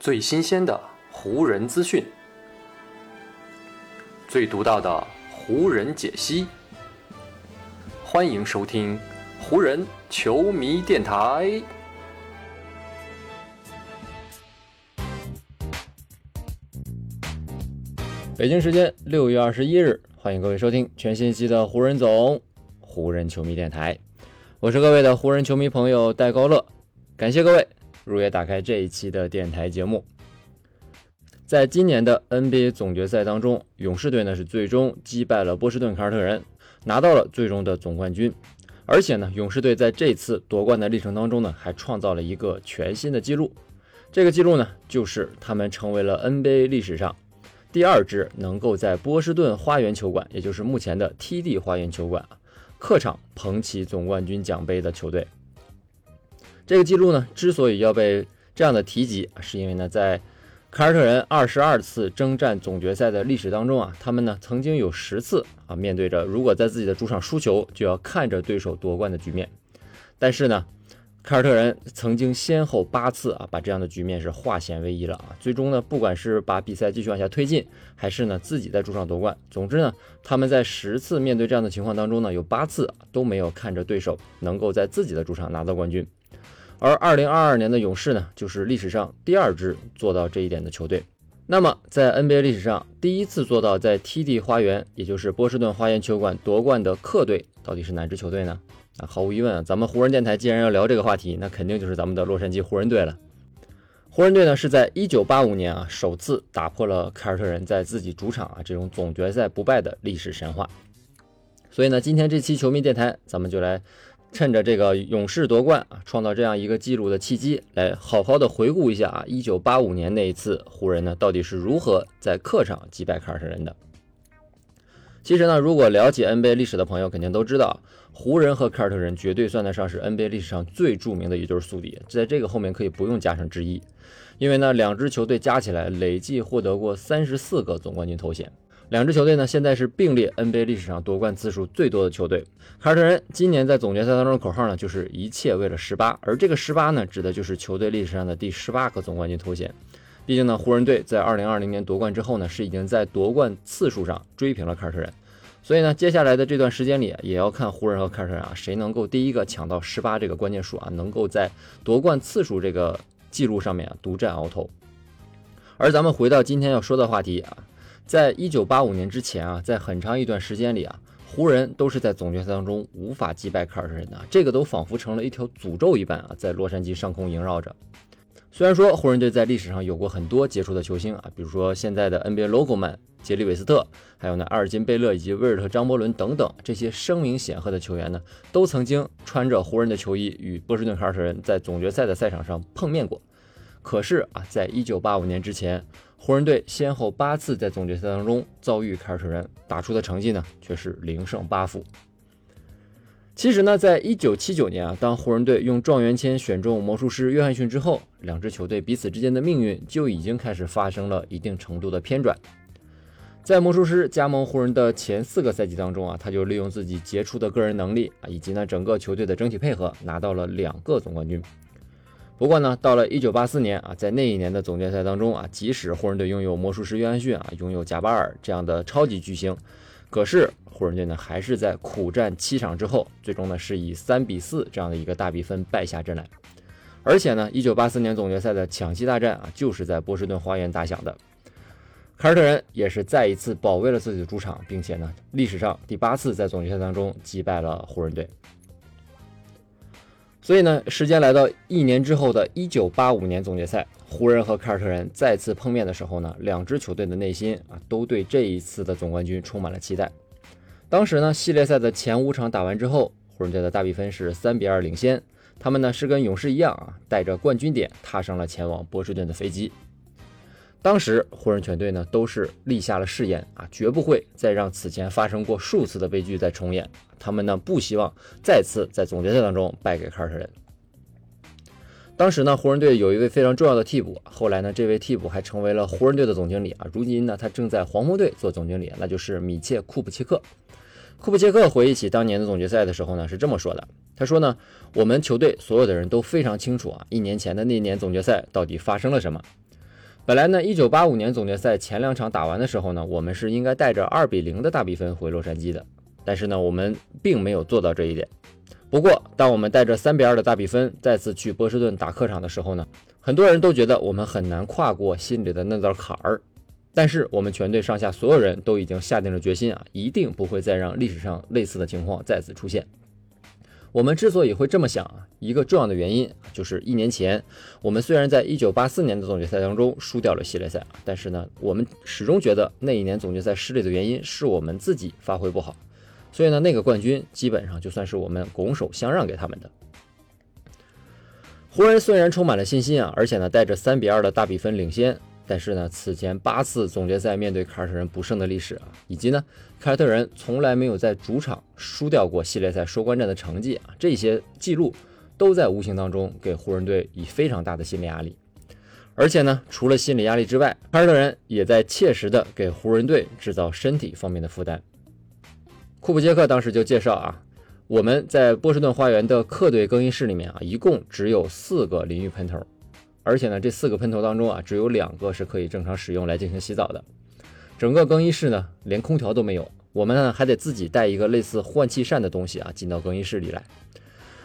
最新鲜的湖人资讯，最独到的湖人解析，欢迎收听湖人球迷电台。北京时间6月21日，欢迎各位收听全新一期的湖人总湖人球迷电台，我是各位的湖人球迷朋友戴高乐，感谢各位如约打开这一期的电台节目。在今年的 NBA 总决赛当中，勇士队呢是最终击败了波士顿凯尔特人，拿到了最终的总冠军。而且呢，勇士队在这次夺冠的历程当中呢，还创造了一个全新的记录。这个记录呢，就是他们成为了 NBA 历史上第二支能够在波士顿花园球馆，也就是目前的 TD 花园球馆客场捧起总冠军奖杯的球队。这个记录呢，之所以要被这样的提及，是因为呢，在凯尔特人22次征战总决赛的历史当中啊，他们呢曾经有10次面对着如果在自己的主场输球，就要看着对手夺冠的局面。但是呢，凯尔特人曾经先后8次把这样的局面是化险为夷了最终呢，不管是把比赛继续往下推进，还是呢自己在主场夺冠，总之呢，他们在10次面对这样的情况当中呢，有8次都没有看着对手能够在自己的主场拿到冠军。而2022年的勇士呢，就是历史上第二支做到这一点的球队。那么在 NBA 历史上第一次做到在 TD 花园，也就是波士顿花园球馆夺冠的客队到底是哪支球队呢？毫无疑问，咱们湖人电台既然要聊这个话题，那肯定就是咱们的洛杉矶湖人队了。湖人队呢是在1985年首次打破了凯尔特人在自己主场这种总决赛不败的历史神话。所以呢，今天这期球迷电台，咱们就来趁着这个勇士夺冠创造这样一个记录的契机，来好好的回顾一下1985年那一次湖人呢到底是如何在客场击败凯尔特人的。其实呢，如果了解 NBA 历史的朋友肯定都知道，湖人和凯尔特人绝对算得上是 NBA 历史上最著名的一对宿敌，在这个后面可以不用加上之一，因为呢，两支球队加起来累计获得过34个总冠军头衔。两支球队呢现在是并列 NBA 历史上夺冠次数最多的球队。凯尔特人今年在总决赛当中的口号呢，就是一切为了18，而这个18呢，指的就是球队历史上的第18个总冠军头衔。毕竟呢，湖人队在2020年夺冠之后呢，是已经在夺冠次数上追平了凯尔特人，所以呢，接下来的这段时间里，也要看湖人和凯尔特人谁能够第一个抢到18这个关键数能够在夺冠次数这个记录上面独占鳌头。而咱们回到今天要说的话题在1985年之前在很长一段时间里湖人都是在总决赛当中无法击败凯尔特人的这个都仿佛成了一条诅咒一般在洛杉矶上空萦绕着。虽然说湖人队在历史上有过很多杰出的球星比如说现在的 NBA logo man 杰里韦斯特，还有呢阿尔金贝勒以及威尔特张伯伦等等，这些声名显赫的球员呢，都曾经穿着湖人的球衣与波士顿凯尔特人在总决赛的赛场上碰面过。可是在1985年之前，湖人队先后8次在总决赛当中遭遇凯尔特人，打出的成绩呢却是0胜8负。其实呢，在1979年当湖人队用状元签选中魔术师约翰逊之后，两支球队彼此之间的命运就已经开始发生了一定程度的偏转。在魔术师加盟湖人的前4个赛季当中他就利用自己杰出的个人能力以及呢整个球队的整体配合，拿到了2个总冠军。不过呢，到了1984年在那一年的总决赛当中即使湖人队拥有魔术师约翰逊拥有贾巴尔这样的超级巨星，可是湖人队呢还是在苦战7场之后，最终呢是以3-4这样的一个大比分败下阵来。而且呢，1984年总决赛的抢七大战就是在波士顿花园打响的。凯尔特人也是再一次保卫了自己的主场，并且呢，历史上第8次在总决赛当中击败了湖人队。所以呢，时间来到一年之后的1985年总决赛，湖人和凯尔特人再次碰面的时候呢，两支球队的内心都对这一次的总冠军充满了期待。当时呢，系列赛的前5场打完之后，湖人队的大比分是3-2领先，他们呢是跟勇士一样带着冠军点踏上了前往波士顿的飞机。当时湖人全队呢都是立下了誓言绝不会再让此前发生过数次的悲剧再重演。他们呢不希望再次在总决赛当中败给凯尔特人。当时呢，湖人队有一位非常重要的替补，后来呢这位替补还成为了湖人队的总经理如今呢他正在黄蜂队做总经理，那就是米切库普切克。库普切克回忆起当年的总决赛的时候呢是这么说的，他说呢，我们球队所有的人都非常清楚一年前的那年总决赛到底发生了什么。本来呢1985年总决赛前两场打完的时候呢，我们是应该带着2-0的大比分回洛杉矶的，但是呢我们并没有做到这一点。不过当我们带着3-2的大比分再次去波士顿打客场的时候呢，很多人都觉得我们很难跨过心里的那道坎儿，但是我们全队上下所有人都已经下定了决心啊，一定不会再让历史上类似的情况再次出现。我们之所以会这么想啊，一个重要的原因就是1年前我们虽然在1984年的总决赛当中输掉了系列赛，但是呢我们始终觉得那一年总决赛失利的原因是我们自己发挥不好，所以呢那个冠军基本上就算是我们拱手相让给他们的。湖人虽然充满了信心啊，而且呢带着3-2的大比分领先，但是呢此前8次总决赛面对凯尔特人不胜的历史啊，以及呢凯尔特人从来没有在主场输掉过系列赛收官战的成绩啊，这些记录都在无形当中给湖人队以非常大的心理压力。而且呢除了心理压力之外，凯尔特人也在切实的给湖人队制造身体方面的负担。库普杰克当时就介绍啊，我们在波士顿花园的客队更衣室里面啊，一共只有4个淋浴喷头，而且呢这4个喷头当中啊，只有2个是可以正常使用来进行洗澡的。整个更衣室呢连空调都没有，我们呢还得自己带一个类似换气扇的东西啊进到更衣室里来。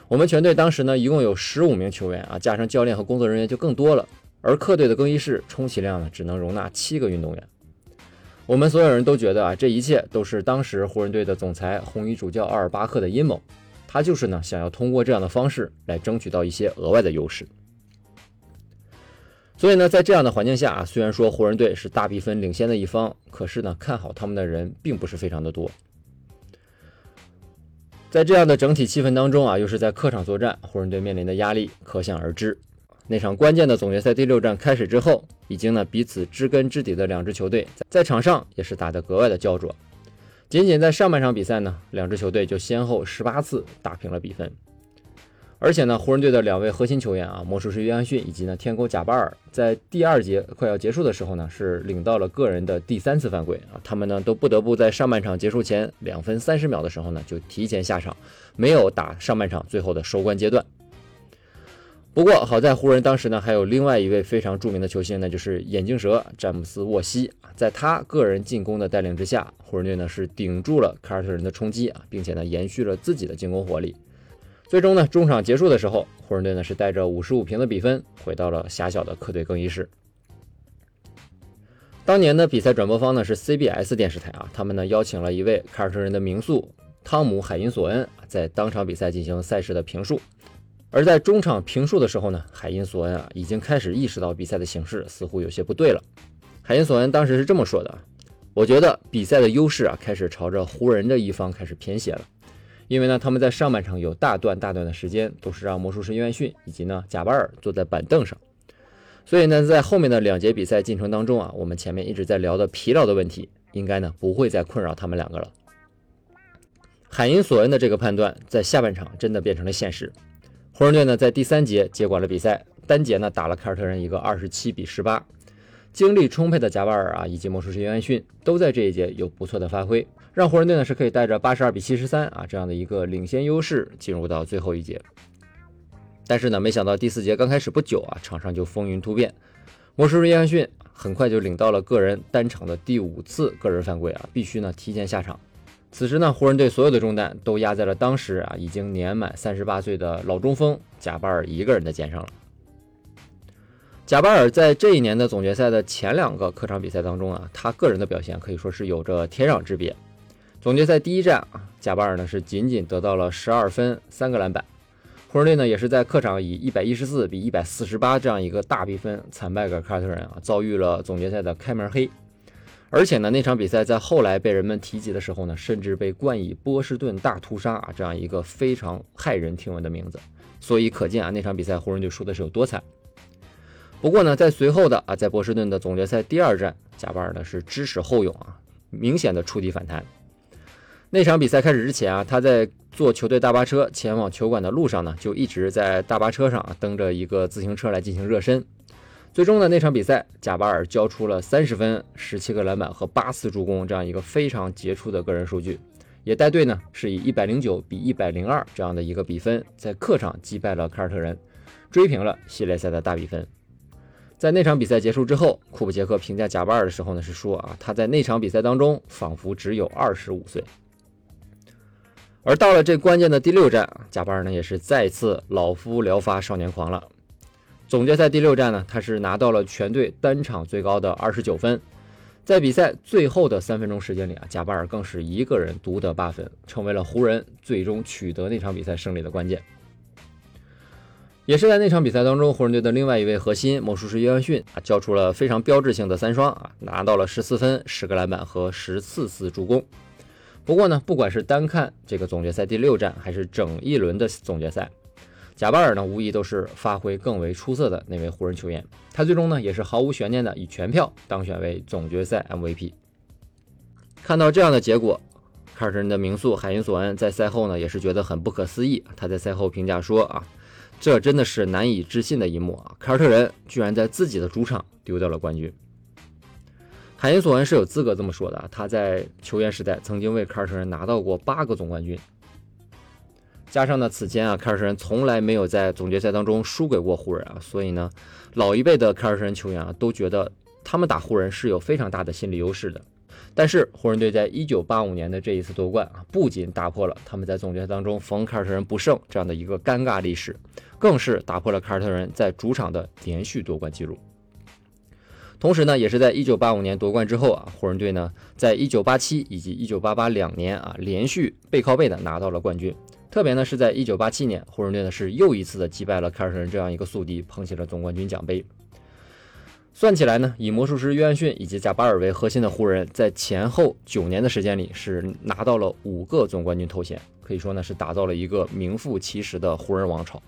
我们全队当时呢一共有15名球员啊，加上教练和工作人员就更多了，而客队的更衣室充其量呢只能容纳7个运动员。我们所有人都觉得啊，这一切都是当时湖人队的总裁红衣主教奥尔巴克的阴谋，他就是呢想要通过这样的方式来争取到一些额外的优势。所以呢在这样的环境下啊，虽然说湖人队是大比分领先的一方，可是呢看好他们的人并不是非常的多。在这样的整体气氛当中啊，又是在客场作战，湖人队面临的压力可想而知。那场关键的总决赛第6战开始之后，已经呢彼此知根知底的两支球队在场上也是打得格外的焦灼。仅仅在上半场比赛呢，两支球队就先后18次打平了比分。而且呢，湖人队的2位核心球员啊，魔术师约翰逊以及呢天狗贾巴尔，在第2节快要结束的时候呢，是领到了个人的第3次犯规啊。他们呢都不得不在上半场结束前2分30秒的时候呢，就提前下场，没有打上半场最后的收官阶段。不过好在湖人当时呢还有另外一位非常著名的球星，那就是眼镜蛇詹姆斯沃西，在他个人进攻的带领之下，湖人队呢是顶住了凯尔特人的冲击啊，并且呢延续了自己的进攻火力。最终呢中场结束的时候，湖人队呢是带着55平的比分回到了狭小的客队更衣室。当年的比赛转播方呢是 CBS 电视台啊，他们呢邀请了一位凯尔特人的名宿汤姆海因索恩，在当场比赛进行赛事的评述。而在中场评述的时候呢，海因索恩啊已经开始意识到比赛的形势似乎有些不对了。海因索恩当时是这么说的：我觉得比赛的优势啊开始朝着湖人的一方开始偏斜了。因为呢，他们在上半场有大段的时间都是让魔术师约翰逊以及呢贾巴尔坐在板凳上，所以呢，在后面的2节比赛进程当中啊，我们前面一直在聊的疲劳的问题，应该呢不会再困扰他们2个了。海因索恩的这个判断在下半场真的变成了现实。湖人队呢在第3节接管了比赛，单节呢打了凯尔特人一个27-18，精力充沛的贾巴尔啊以及魔术师约翰逊都在这一节有不错的发挥，让湖人队呢是可以带着82-73啊这样的一个领先优势进入到最后一节。但是呢没想到第4节刚开始不久啊，场上就风云突变，魔术师约翰逊很快就领到了个人单场的第5次个人犯规啊，必须呢提前下场。此时呢湖人队所有的重担都压在了当时啊已经年满38岁的老中锋贾巴尔一个人的肩上了。贾巴尔在这一年的总决赛的前2个客场比赛当中啊，他个人的表现可以说是有着天壤之别。总决赛第1战啊，贾巴尔呢是仅仅得到了12分3个篮板，湖人队呢也是在客场以114-148这样一个大比分惨败给凯尔特人啊，遭遇了总决赛的开门黑。而且呢那场比赛在后来被人们提及的时候呢，甚至被冠以波士顿大屠杀啊这样一个非常骇人听闻的名字。所以可见啊那场比赛湖人队输的是有多惨。不过呢在随后的啊在波士顿的总决赛第2战，贾巴尔呢是知耻后勇啊，明显的触底反弹。那场比赛开始之前啊，他在坐球队大巴车前往球馆的路上呢，就一直在大巴车上啊蹬着一个自行车来进行热身。最终呢那场比赛贾巴尔交出了30分、17个篮板和8次助攻这样一个非常杰出的个人数据，也带队呢是以109-102这样的一个比分在客场击败了凯尔特人，追平了系列赛的大比分。在那场比赛结束之后，库布杰克评价贾巴尔的时候呢，是说啊，他在那场比赛当中仿佛只有25岁。而到了这关键的第6战，贾巴尔呢也是再次老夫聊发少年狂了。总决赛第6战呢，他是拿到了全队单场最高的29分。在比赛最后的3分钟时间里啊，贾巴尔更是一个人独得8分，成为了湖人最终取得那场比赛胜利的关键。也是在那场比赛当中，湖人队的另外一位核心魔术师约翰逊交出了非常标志性的三双啊，拿到了14分、10个篮板和14次助攻。不过呢，不管是单看这个总决赛第6战，还是整一轮的总决赛，贾巴尔呢无疑都是发挥更为出色的那位湖人球员。他最终呢也是毫无悬念的以全票当选为总决赛 MVP。 看到这样的结果，凯尔特人的名宿海因索恩在赛后呢也是觉得很不可思议。他在赛后评价说啊，这真的是难以置信的一幕啊，凯尔特人居然在自己的主场丢掉了冠军。海因索恩是有资格这么说的，他在球员时代曾经为凯尔特人拿到过8个总冠军，加上呢此前啊凯尔特人从来没有在总决赛当中输给过湖人啊，所以呢老一辈的凯尔特人球员啊都觉得他们打湖人是有非常大的心理优势的。但是湖人队在1985年的这一次夺冠啊，不仅打破了他们在总决赛当中逢凯尔特人不胜这样的一个尴尬历史，更是打破了凯尔特人在主场的连续夺冠记录。同时呢，也是在1985年夺冠之后啊，湖人队呢在1987以及1988两年啊连续背靠背的拿到了冠军。特别呢是在1987年，湖人队呢是又一次的击败了凯尔特人这样一个宿敌，捧起了总冠军奖杯。算起来呢，以魔术师约翰逊以及贾巴尔为核心的湖人，在前后9年的时间里是拿到了5个总冠军头衔，可以说呢是打造了一个名副其实的湖人王朝。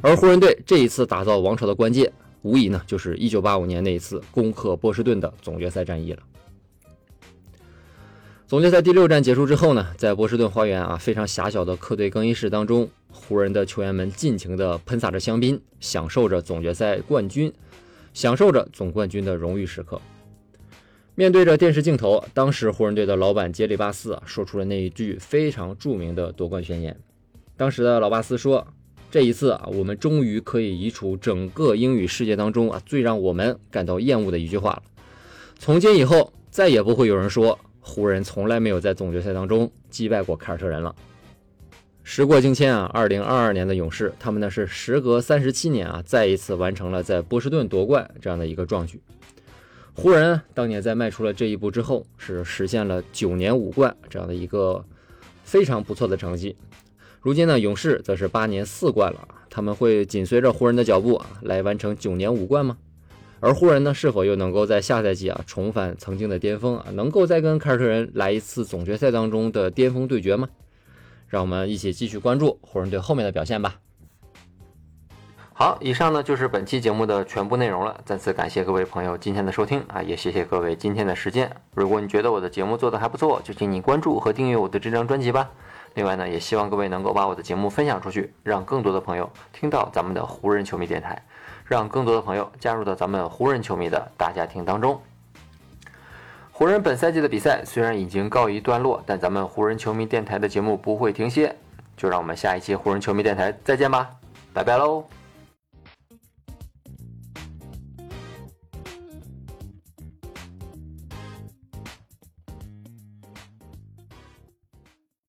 而湖人队这一次打造王朝的关键，无疑呢就是1985年那一次攻克波士顿的总决赛战役了。总决赛第6战结束之后呢，在波士顿花园啊非常狭小的客队更衣室当中，湖人的球员们尽情的喷洒着香槟，享受着总决赛冠军，享受着总冠军的荣誉时刻。面对着电视镜头，当时湖人队的老板杰里巴斯啊说出了那一句非常著名的夺冠宣言。当时的老巴斯说，这一次啊，我们终于可以移除整个英语世界当中啊最让我们感到厌恶的一句话了。从今以后，再也不会有人说湖人从来没有在总决赛当中击败过凯尔特人了。时过境迁啊 ，2022 年的勇士，他们呢是时隔37年啊，再一次完成了在波士顿夺冠这样的一个壮举。湖人当年在迈出了这一步之后，是实现了9年5冠这样的一个非常不错的成绩。如今呢，勇士则是8年4冠了，他们会紧随着湖人的脚步来完成9年5冠吗？而湖人呢，是否又能够在下赛季啊重返曾经的巅峰啊，能够再跟凯尔特人来一次总决赛当中的巅峰对决吗？让我们一起继续关注湖人队后面的表现吧。好，以上呢就是本期节目的全部内容了。再次感谢各位朋友今天的收听啊，也谢谢各位今天的时间。如果你觉得我的节目做得还不错，就请你关注和订阅我的这张专辑吧。另外呢，也希望各位能够把我的节目分享出去，让更多的朋友听到咱们的湖人球迷电台，让更多的朋友加入到咱们湖人球迷的大家庭当中。湖人本赛季的比赛虽然已经告一段落，但咱们湖人球迷电台的节目不会停歇，就让我们下一期湖人球迷电台再见吧，拜拜喽。